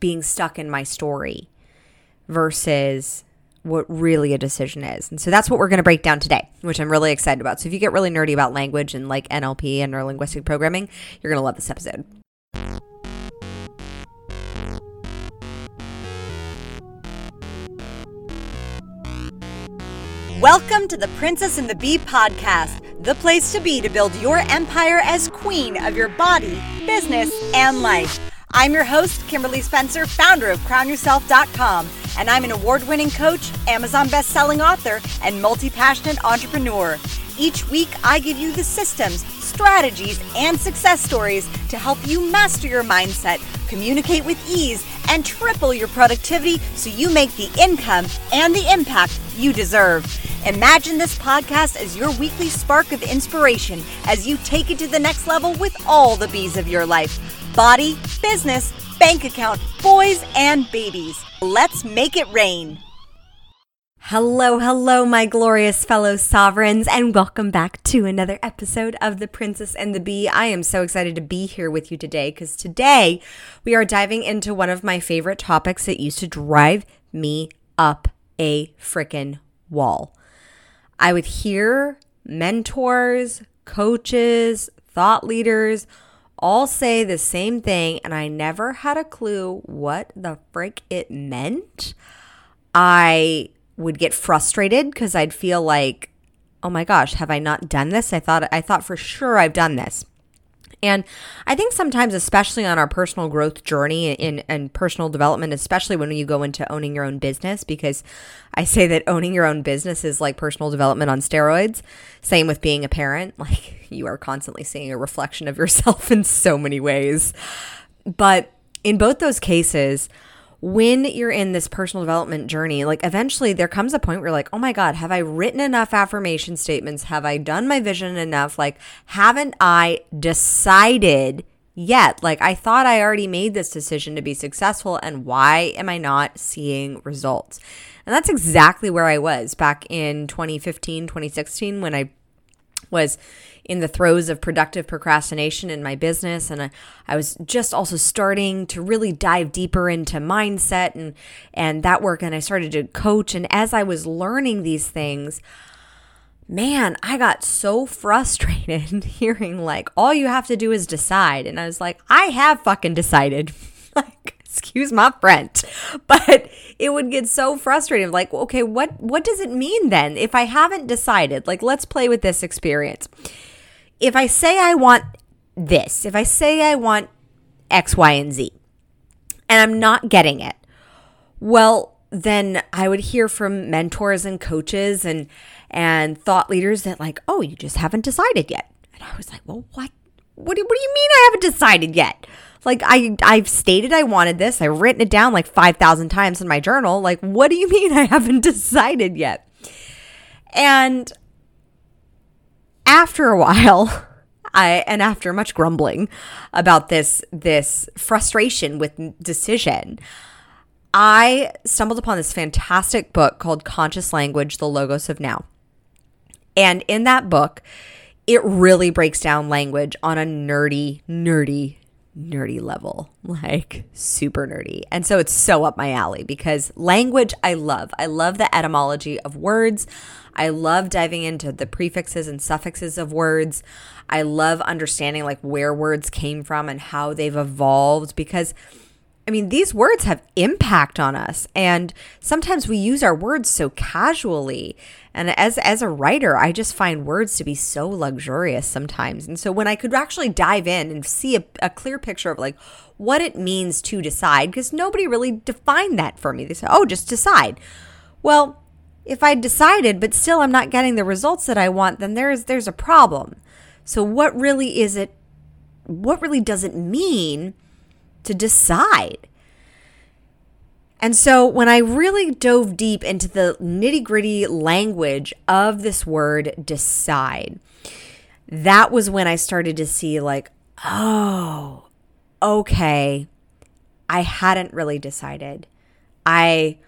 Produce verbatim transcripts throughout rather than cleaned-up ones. being stuck in my story versus what really a decision is. And so that's what we're going to break down today, which I'm really excited about. So if you get really nerdy about language and like N L P and neuro-linguistic programming, you're going to love this episode. Welcome to the Princess and the Bee podcast, the place to be to build your empire as queen of your body, business, and life. I'm your host, Kimberly Spencer, founder of crown yourself dot com, and I'm an award-winning coach, Amazon best-selling author, and multi-passionate entrepreneur. Each week, I give you the systems, strategies, and success stories to help you master your mindset, communicate with ease, and triple your productivity so you make the income and the impact you deserve. Imagine this podcast as your weekly spark of inspiration as you take it to the next level with all the bees of your life. Body, business, bank account, boys, and babies. Let's make it rain. Hello, hello, my glorious fellow sovereigns, and welcome back to another episode of The Princess and the Bee. I am so excited to be here with you today because today we are diving into one of my favorite topics that used to drive me up a freaking wall. I would hear mentors, coaches, thought leaders all say the same thing, and I never had a clue what the frick it meant. I would get frustrated because I'd feel like, oh my gosh, have I not done this? I thought I thought for sure I've done this. And I think sometimes, especially on our personal growth journey and, and personal development, especially when you go into owning your own business, because I say that owning your own business is like personal development on steroids. Same with being a parent. Like, you are constantly seeing a reflection of yourself in so many ways. But in both those cases, when you're in this personal development journey, like eventually there comes a point where you're like, oh my God, have I written enough affirmation statements? Have I done my vision enough? Like, haven't I decided yet? Like, I thought I already made this decision to be successful, and why am I not seeing results? And that's exactly where I was back in twenty fifteen, twenty sixteen when I was in the throes of productive procrastination in my business. And I, I was just also starting to really dive deeper into mindset and, and that work. And I started to coach. And as I was learning these things, man, I got so frustrated hearing like, all you have to do is decide. And I was like, I have fucking decided. Like, excuse my French, but it would get so frustrating. Like, okay, what, what does it mean then if I haven't decided? Like, let's play with this experience. If I say I want this, if I say I want X, Y, and Z, and I'm not getting it, well, then I would hear from mentors and coaches and, and thought leaders that like, oh, you just haven't decided yet. And I was like, well, what? What do, what do you mean I haven't decided yet? Like, I, I've stated I wanted this. I've written it down like five thousand times in my journal. Like, what do you mean I haven't decided yet? And after a while, I and after much grumbling about this, this frustration with decision, I stumbled upon this fantastic book called Conscious Language, The Logos of Now. And in that book, it really breaks down language on a nerdy, nerdy nerdy level, like super nerdy. And so it's so up my alley because language I love. I love the etymology of words. I love diving into the prefixes and suffixes of words. I love understanding like where words came from and how they've evolved because, I mean, these words have impact on us. And sometimes we use our words so casually. And as, as a writer, I just find words to be so luxurious sometimes. And so when I could actually dive in and see a, a clear picture of like what it means to decide, because nobody really defined that for me. They said, oh, just decide. Well, if I decided, but still I'm not getting the results that I want, then there's, there's a problem. So what really is it? What really does it mean to decide? And so when I really dove deep into the nitty-gritty language of this word decide, that was when I started to see like, oh, okay, I hadn't really decided. I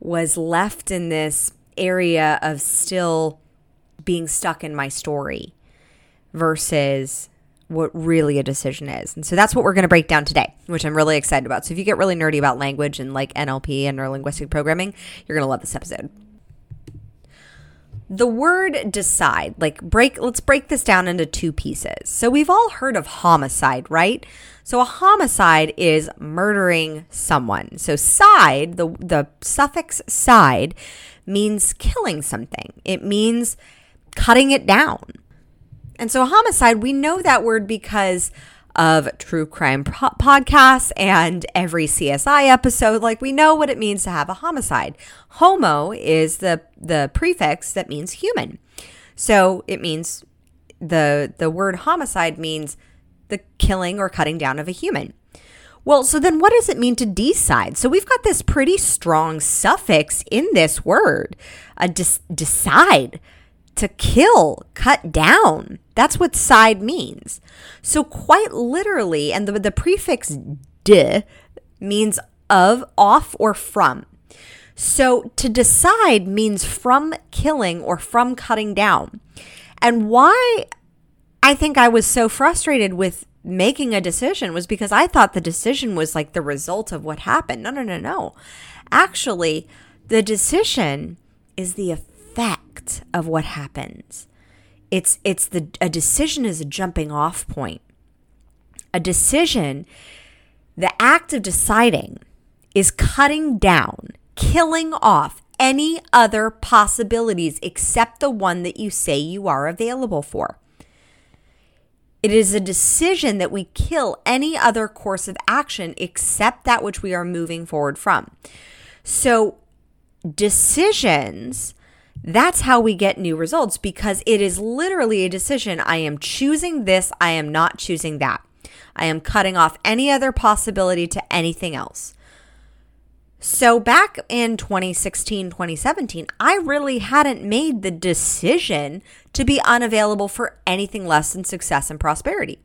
was left in this area of still being stuck in my story versus what really a decision is. And so that's what we're going to break down today, which I'm really excited about. So if you get really nerdy about language and like N L P and neurolinguistic programming, you're going to love this episode. The word decide, like break, let's break this down into two pieces. So we've all heard of homicide, right? So a homicide is murdering someone. So side, the the suffix side means killing something. It means cutting it down. And so a homicide, we know that word because of true crime pro- podcasts and every C S I episode. Like, we know what it means to have a homicide. Homo is the the prefix that means human. So it means the the word homicide means the killing or cutting down of a human. Well, so then what does it mean to decide? So we've got this pretty strong suffix in this word, a dis- decide. To kill, cut down. That's what side means. So quite literally, and the, the prefix de means of, off, or from. So to decide means from killing or from cutting down. And why I think I was so frustrated with making a decision was because I thought the decision was like the result of what happened. No, no, no, no. Actually, the decision is the effect of what happens. It's it's the a decision is a jumping off point. A decision, the act of deciding, is cutting down, killing off any other possibilities except the one that you say you are available for. It is a decision that we kill any other course of action except that which we are moving forward from. So decisions, that's how we get new results, because it is literally a decision. I am choosing this. I am not choosing that. I am cutting off any other possibility to anything else. So back in twenty sixteen, twenty seventeen, I really hadn't made the decision to be unavailable for anything less than success and prosperity.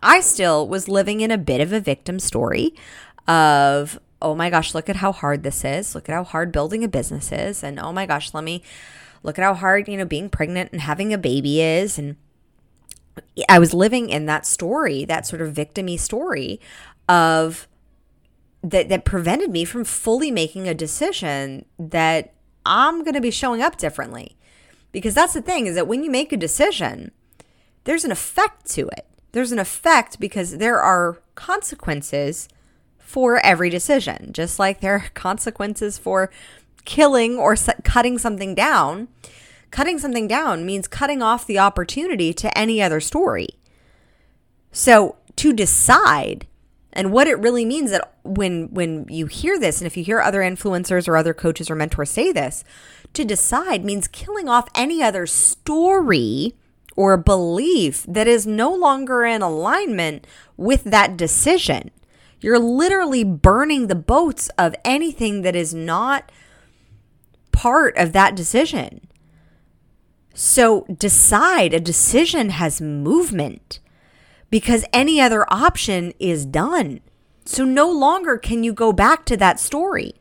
I still was living in a bit of a victim story of, oh my gosh, look at how hard this is. Look at how hard building a business is. And oh my gosh, let me look at how hard, you know, being pregnant and having a baby is. And I was living in that story, that sort of victim-y story of that, that prevented me from fully making a decision that I'm going to be showing up differently. Because that's the thing, is that when you make a decision, there's an effect to it. There's an effect because there are consequences for every decision, just like there are consequences for killing or su- cutting something down. Cutting something down means cutting off the opportunity to any other story. So to decide, and what it really means that when when you hear this, and if you hear other influencers or other coaches or mentors say this, to decide means killing off any other story or belief that is no longer in alignment with that decision. You're literally burning the boats of anything that is not part of that decision. So decide, a decision has movement because any other option is done. So no longer can you go back to that story.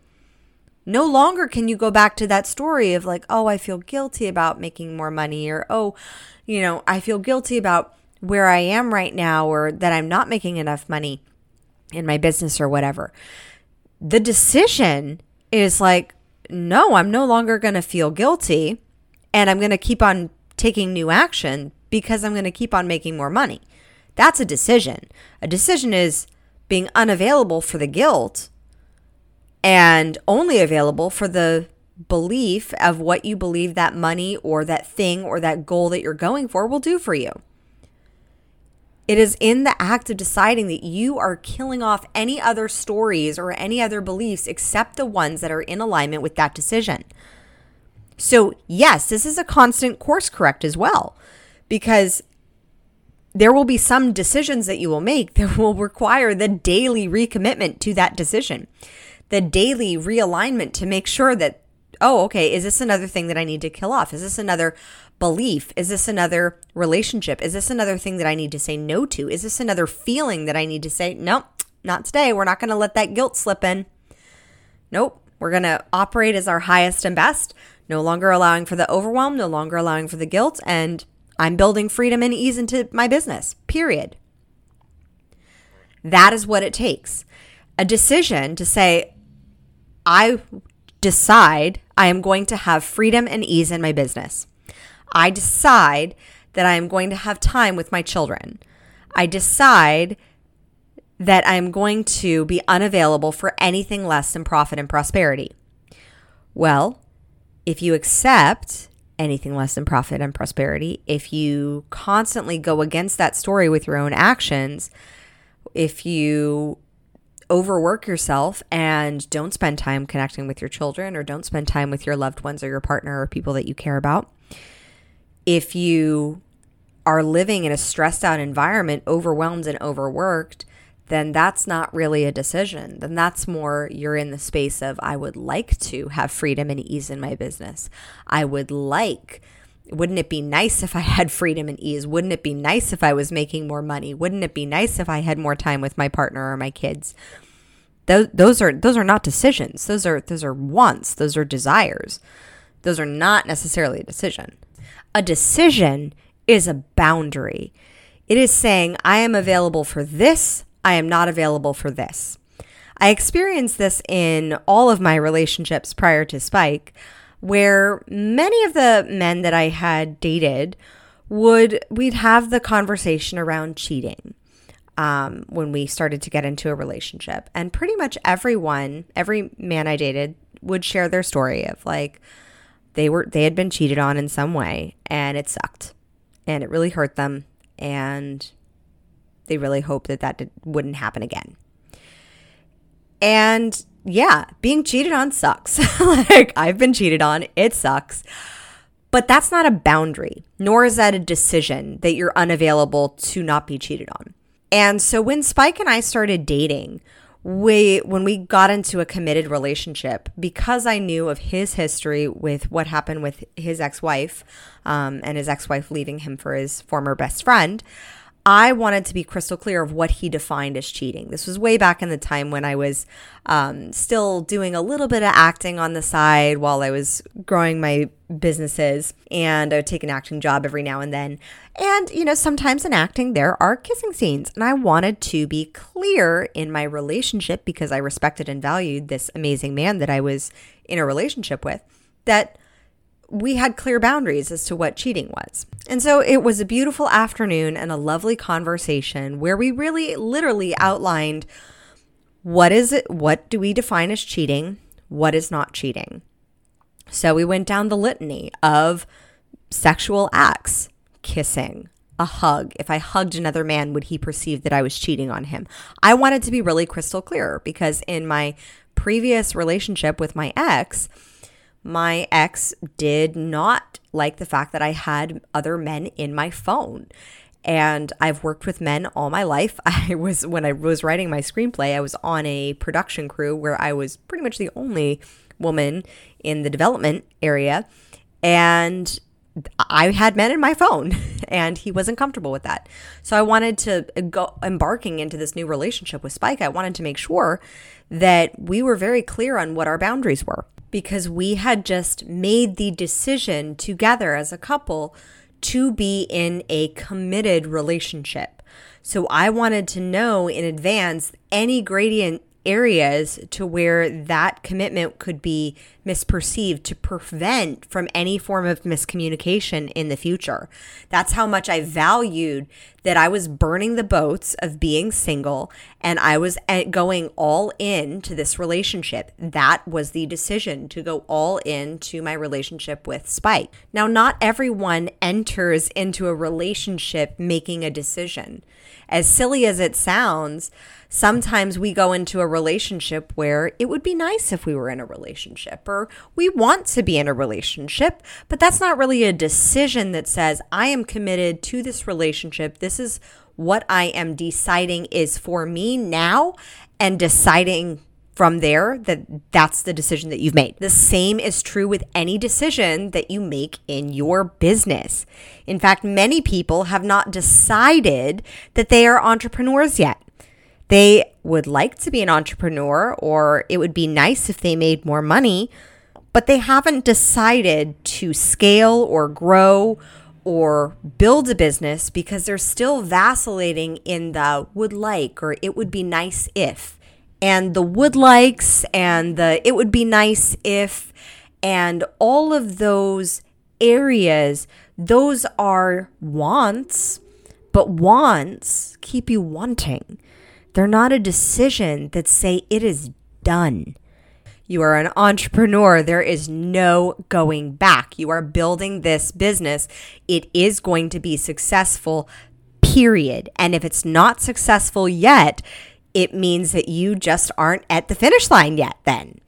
No longer can you go back to that story of like, oh, I feel guilty about making more money, or, oh, you know, I feel guilty about where I am right now, or that I'm not making enough money in my business or whatever. The decision is like, no, I'm no longer going to feel guilty, and I'm going to keep on taking new action because I'm going to keep on making more money. That's a decision. A decision is being unavailable for the guilt and only available for the belief of what you believe that money or that thing or that goal that you're going for will do for you. It is in the act of deciding that you are killing off any other stories or any other beliefs except the ones that are in alignment with that decision. So yes, this is a constant course correct as well, because there will be some decisions that you will make that will require the daily recommitment to that decision, the daily realignment to make sure that, oh, okay, is this another thing that I need to kill off? Is this another belief? Is this another relationship? Is this another thing that I need to say no to? Is this another feeling that I need to say, nope, not today. We're not going to let that guilt slip in. Nope. We're going to operate as our highest and best, no longer allowing for the overwhelm, no longer allowing for the guilt, and I'm building freedom and ease into my business, period. That is what it takes. A decision to say, I decide I am going to have freedom and ease in my business. I decide that I am going to have time with my children. I decide that I'm going to be unavailable for anything less than profit and prosperity. Well, if you accept anything less than profit and prosperity, if you constantly go against that story with your own actions, if you overwork yourself and don't spend time connecting with your children or don't spend time with your loved ones or your partner or people that you care about, if you are living in a stressed out environment, overwhelmed and overworked, then that's not really a decision. Then that's more, you're in the space of, I would like to have freedom and ease in my business. I would like, wouldn't it be nice if I had freedom and ease? Wouldn't it be nice if I was making more money? Wouldn't it be nice if I had more time with my partner or my kids? Those, those are those are not decisions. Those are those are wants. Those are desires. Those are not necessarily a decision. A decision is a boundary. It is saying, I am available for this. I am not available for this. I experienced this in all of my relationships prior to Spike, where many of the men that I had dated would, we'd have the conversation around cheating um, when we started to get into a relationship. And pretty much everyone, every man I dated would share their story of like, they were, they had been cheated on in some way and it sucked and it really hurt them. And they really hope that that did, wouldn't happen again. And yeah, being cheated on sucks. Like, I've been cheated on. It sucks. But that's not a boundary, nor is that a decision that you're unavailable to not be cheated on. And so when Spike and I started dating, we when we got into a committed relationship, because I knew of his history with what happened with his ex-wife um, and his ex-wife leaving him for his former best friend, I wanted to be crystal clear of what he defined as cheating. This was way back in the time when I was um, still doing a little bit of acting on the side while I was growing my businesses, and I would take an acting job every now and then. And, you know, sometimes in acting there are kissing scenes, and I wanted to be clear in my relationship, because I respected and valued this amazing man that I was in a relationship with, that we had clear boundaries as to what cheating was. And so it was a beautiful afternoon and a lovely conversation where we really literally outlined what is it, what do we define as cheating, what is not cheating. So we went down the litany of sexual acts, kissing, a hug. If I hugged another man, would he perceive that I was cheating on him? I wanted to be really crystal clear, because in my previous relationship with my ex, my ex did not like the fact that I had other men in my phone. And I've worked with men all my life. I was, when I was writing my screenplay, I was on a production crew where I was pretty much the only woman in the development area. And I had men in my phone, and he wasn't comfortable with that. So I wanted to go embarking into this new relationship with Spike. I wanted to make sure that we were very clear on what our boundaries were, because we had just made the decision together as a couple to be in a committed relationship. So I wanted to know in advance any gradient areas to where that commitment could be misperceived, to prevent from any form of miscommunication in the future. That's how much I valued that I was burning the boats of being single and I was going all in to this relationship. That was the decision, to go all in to my relationship with Spike. Now, not everyone enters into a relationship making a decision. As silly as it sounds, sometimes we go into a relationship where it would be nice if we were in a relationship, or we want to be in a relationship, but that's not really a decision that says, I am committed to this relationship. This is what I am deciding is for me now, and deciding from there that that's the decision that you've made. The same is true with any decision that you make in your business. In fact, many people have not decided that they are entrepreneurs yet. They would like to be an entrepreneur, or it would be nice if they made more money, but they haven't decided to scale or grow or build a business because they're still vacillating in the would like or it would be nice if, and the would likes and the it would be nice if, and all of those areas, those are wants, but wants keep you wanting. They're not a decision that say it is done. You are an entrepreneur. There is no going back. You are building this business. It is going to be successful, period. And if it's not successful yet, it means that you just aren't at the finish line yet then.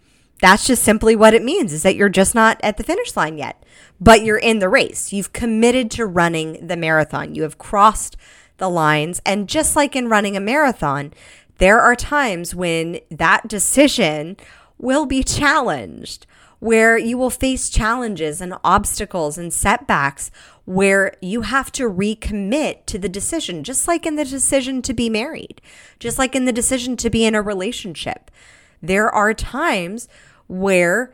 That's just simply what it means, is that you're just not at the finish line yet, but you're in the race. You've committed to running the marathon. You have crossed the lines. And just like in running a marathon, there are times when that decision will be challenged, where you will face challenges and obstacles and setbacks where you have to recommit to the decision, just like in the decision to be married, just like in the decision to be in a relationship. There are times where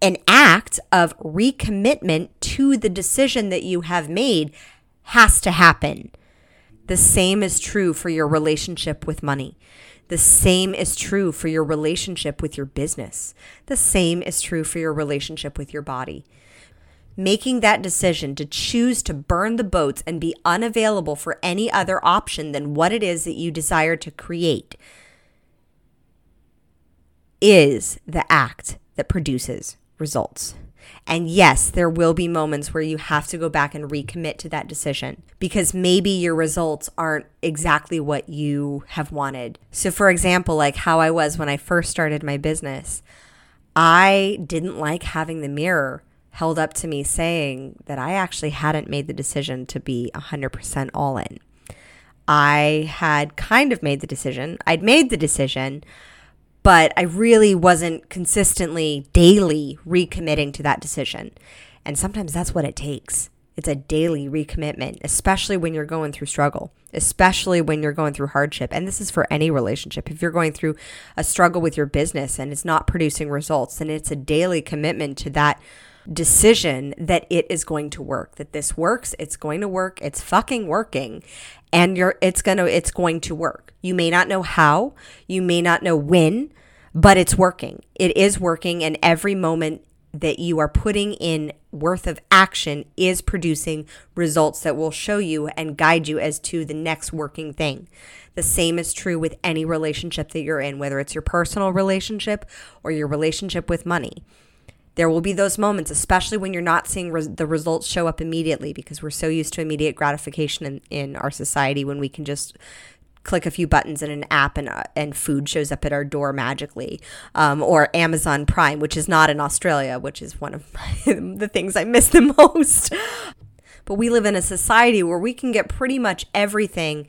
an act of recommitment to the decision that you have made has to happen. The same is true for your relationship with money. The same is true for your relationship with your business. The same is true for your relationship with your body. Making that decision to choose to burn the boats and be unavailable for any other option than what it is that you desire to create is the act that produces results. And yes, there will be moments where you have to go back and recommit to that decision because maybe your results aren't exactly what you have wanted. So for example, like how I was when I first started my business, I didn't like having the mirror held up to me saying that I actually hadn't made the decision to be one hundred percent all in. I had kind of made the decision. I'd made the decision, but I really wasn't consistently daily recommitting to that decision. And sometimes that's what it takes. It's a daily recommitment, especially when you're going through struggle, especially when you're going through hardship. And this is for any relationship. If you're going through a struggle with your business and it's not producing results, then it's a daily commitment to that decision that it is going to work, that this works, it's going to work, it's fucking working, and you're it's gonna it's going to work. You may not know how, you may not know when, but it's working. It is working, and every moment that you are putting in worth of action is producing results that will show you and guide you as to the next working thing. The same is true with any relationship that you're in, whether it's your personal relationship or your relationship with money. There will be those moments, especially when you're not seeing res- the results show up immediately, because we're so used to immediate gratification in, in our society when we can just click a few buttons in an app and uh, and food shows up at our door magically, um, or Amazon Prime, which is not in Australia, which is one of my, the things I miss the most. But we live in a society where we can get pretty much everything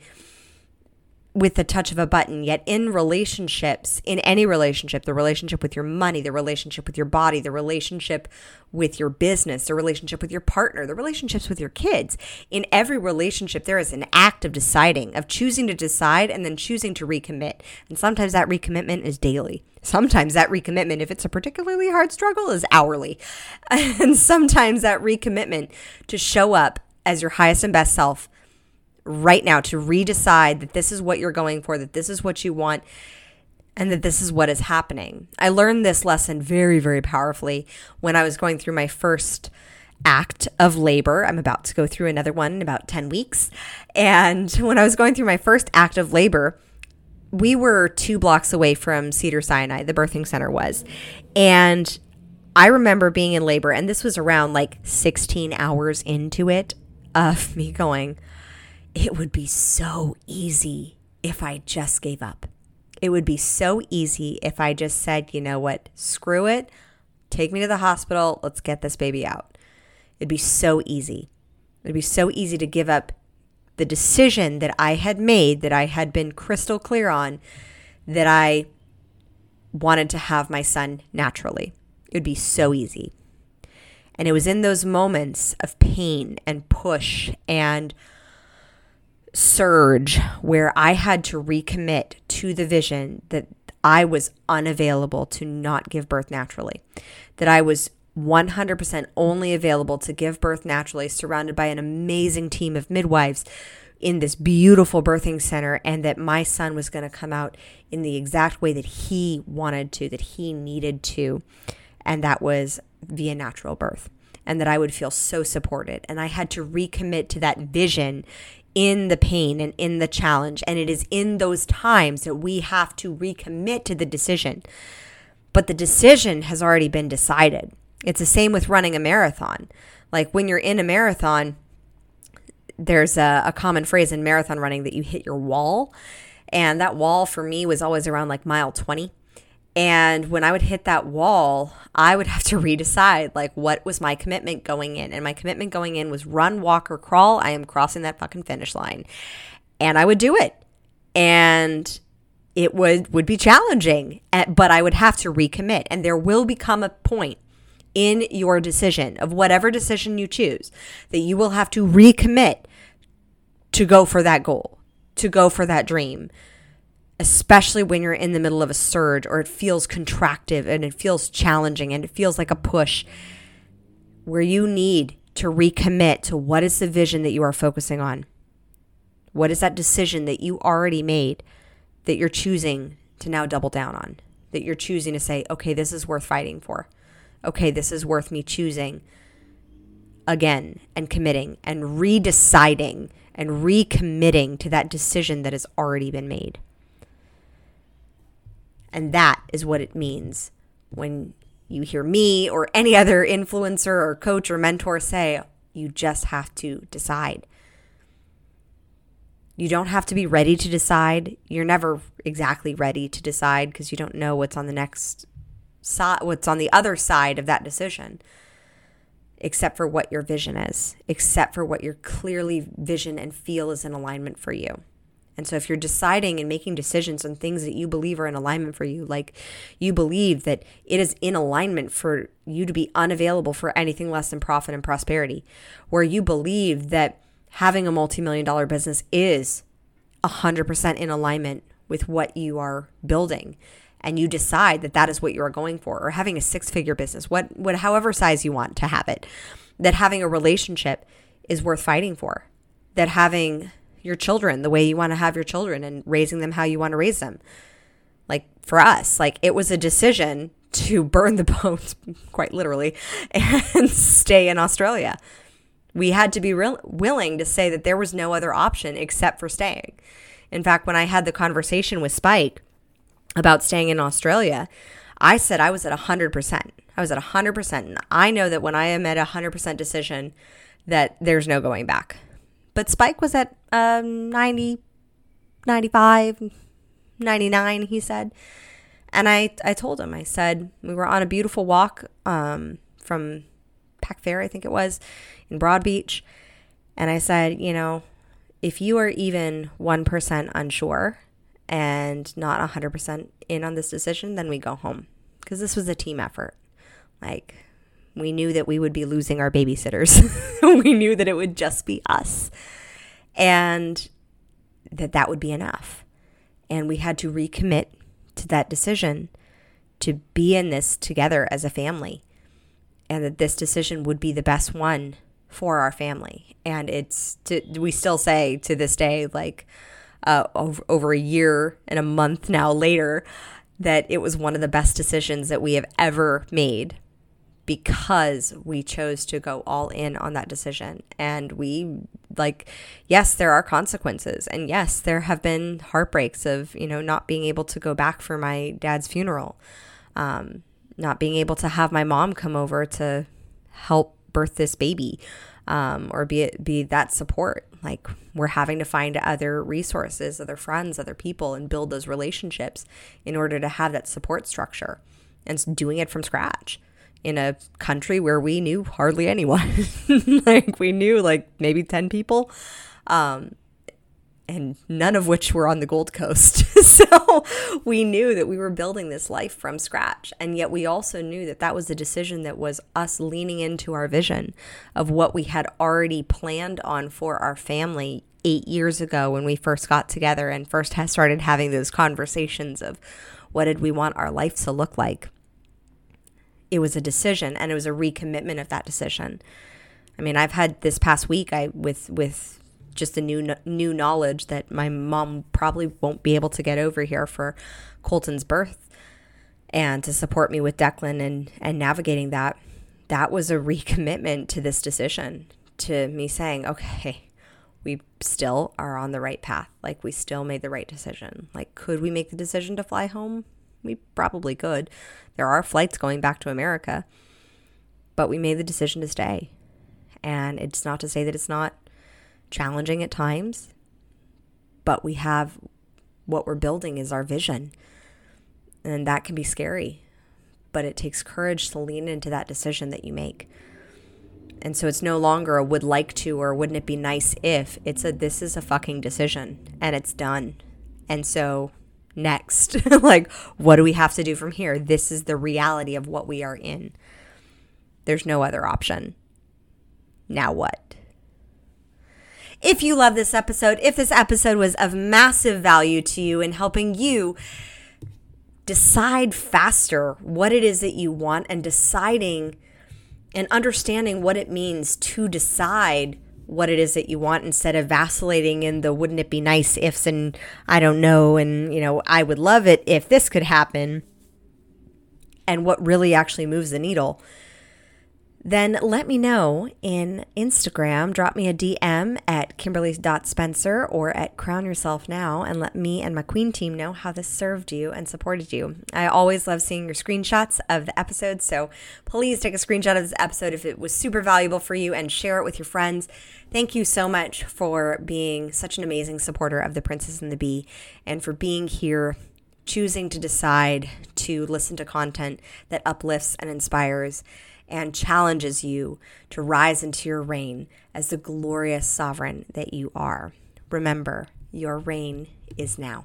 with the touch of a button, yet in relationships, in any relationship, the relationship with your money, the relationship with your body, the relationship with your business, the relationship with your partner, the relationships with your kids, in every relationship, there is an act of deciding, of choosing to decide and then choosing to recommit. And sometimes that recommitment is daily. Sometimes that recommitment, if it's a particularly hard struggle, is hourly. And sometimes that recommitment to show up as your highest and best self right now, to redecide that this is what you're going for, that this is what you want, and that this is what is happening. I learned this lesson very, very powerfully when I was going through my first act of labor. I'm about to go through another one in about ten weeks. And when I was going through my first act of labor, we were two blocks away from Cedar Sinai, the birthing center was. And I remember being in labor, and this was around like sixteen hours into it of me going, it would be so easy if I just gave up. It would be so easy if I just said, you know what, screw it. Take me to the hospital. Let's get this baby out. It'd be so easy. It'd be so easy to give up the decision that I had made, that I had been crystal clear on, that I wanted to have my son naturally. It would be so easy. And it was in those moments of pain and push and surge where I had to recommit to the vision that I was unavailable to not give birth naturally, that I was one hundred percent only available to give birth naturally, surrounded by an amazing team of midwives in this beautiful birthing center, and that my son was going to come out in the exact way that he wanted to, that he needed to, and that was via natural birth, and that I would feel so supported. And I had to recommit to that vision in the pain and in the challenge, and it is in those times that we have to recommit to the decision. But the decision has already been decided. It's the same with running a marathon. Like when you're in a marathon, there's a, a common phrase in marathon running that you hit your wall. And that wall for me was always around like mile twenty. And when I would hit that wall, I would have to redecide like what was my commitment going in. And my commitment going in was run, walk, or crawl. I am crossing that fucking finish line. And I would do it. And it would, would be challenging, but I would have to recommit. And there will become a point in your decision, of whatever decision you choose, that you will have to recommit to go for that goal, to go for that dream, especially when you're in the middle of a surge or it feels contractive and it feels challenging and it feels like a push, where you need to recommit to what is the vision that you are focusing on. What is that decision that you already made that you're choosing to now double down on, that you're choosing to say, okay, this is worth fighting for. Okay, this is worth me choosing again and committing and redeciding and recommitting to that decision that has already been made. And that is what it means when you hear me or any other influencer or coach or mentor say, you just have to decide. You don't have to be ready to decide. You're never exactly ready to decide because you don't know what's on the next So, what's on the other side of that decision, except for what your vision is, except for what your clearly vision and feel is in alignment for you. And so if you're deciding and making decisions on things that you believe are in alignment for you, like you believe that it is in alignment for you to be unavailable for anything less than profit and prosperity, where you believe that having a multi-million dollar business is one hundred percent in alignment with what you are building, and you decide that that is what you are going for, or having a six-figure business, what, what, however size you want to have it, that having a relationship is worth fighting for, that having your children the way you want to have your children and raising them how you want to raise them. Like for us, like it was a decision to burn the boats, quite literally, and stay in Australia. We had to be real, willing to say that there was no other option except for staying. In fact, when I had the conversation with Spike about staying in Australia, I said I was at one hundred percent. I was at one hundred percent. And I know that when I am at a one hundred percent decision that there's no going back. But Spike was at um, ninety, ninety-five, ninety-nine, he said. And I, I told him, I said, we were on a beautiful walk um, from Pack Fair, I think it was, in Broad Beach. And I said, you know, if you are even one percent unsure and not one hundred percent in on this decision, then we go home. Because this was a team effort. Like, we knew that we would be losing our babysitters. We knew that it would just be us. And that that would be enough. And we had to recommit to that decision to be in this together as a family. And that this decision would be the best one for our family. And it's, to, we still say to this day, like, Uh, over, over a year and a month now later, that it was one of the best decisions that we have ever made, because we chose to go all in on that decision. And we, like, yes, there are consequences. And yes, there have been heartbreaks of, you know, not being able to go back for my dad's funeral, um, not being able to have my mom come over to help birth this baby, um, or be be that support. Like, we're having to find other resources, other friends, other people, and build those relationships in order to have that support structure, and doing it from scratch in a country where we knew hardly anyone. Like, we knew like maybe ten people, um, and none of which were on the Gold Coast. So we knew that we were building this life from scratch. And yet we also knew that that was the decision that was us leaning into our vision of what we had already planned on for our family eight years ago when we first got together and first started having those conversations of what did we want our life to look like. it was a decision, and it was a recommitment of that decision. I mean, I've had this past week I with with just the new new knowledge that my mom probably won't be able to get over here for Colton's birth, and to support me with Declan and and navigating that. That was a recommitment to this decision, to me saying, okay, we still are on the right path. Like, we still made the right decision. Like, could we make the decision to fly home? We probably could. There are flights going back to America, but we made the decision to stay. And it's not to say that it's not challenging at times, but we have, what we're building is our vision. And that can be scary, but it takes courage to lean into that decision that you make. And so it's no longer a would like to or wouldn't it be nice if. It's a this is a fucking decision, and it's done. And so next, like, what do we have to do from here? This is the reality of what we are in. There's no other option. Now what? If you love this episode, if this episode was of massive value to you in helping you decide faster what it is that you want, and deciding and understanding what it means to decide what it is that you want, instead of vacillating in the wouldn't it be nice ifs and I don't know and, you know, I would love it if this could happen, and what really actually moves the needle, then let me know in Instagram. Drop me a D M at kimberly dot spencer or at Crown Yourself Now, and let me and my queen team know how this served you and supported you. I always love seeing your screenshots of the episode, so please take a screenshot of this episode if it was super valuable for you and share it with your friends. Thank you so much for being such an amazing supporter of The Princess and the Bee, and for being here, choosing to decide to listen to content that uplifts and inspires and challenges you to rise into your reign as the glorious sovereign that you are. Remember, your reign is now.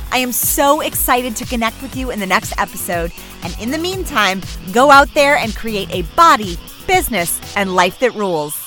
I am so excited to connect with you in the next episode. And in the meantime, go out there and create a body, business, and life that rules.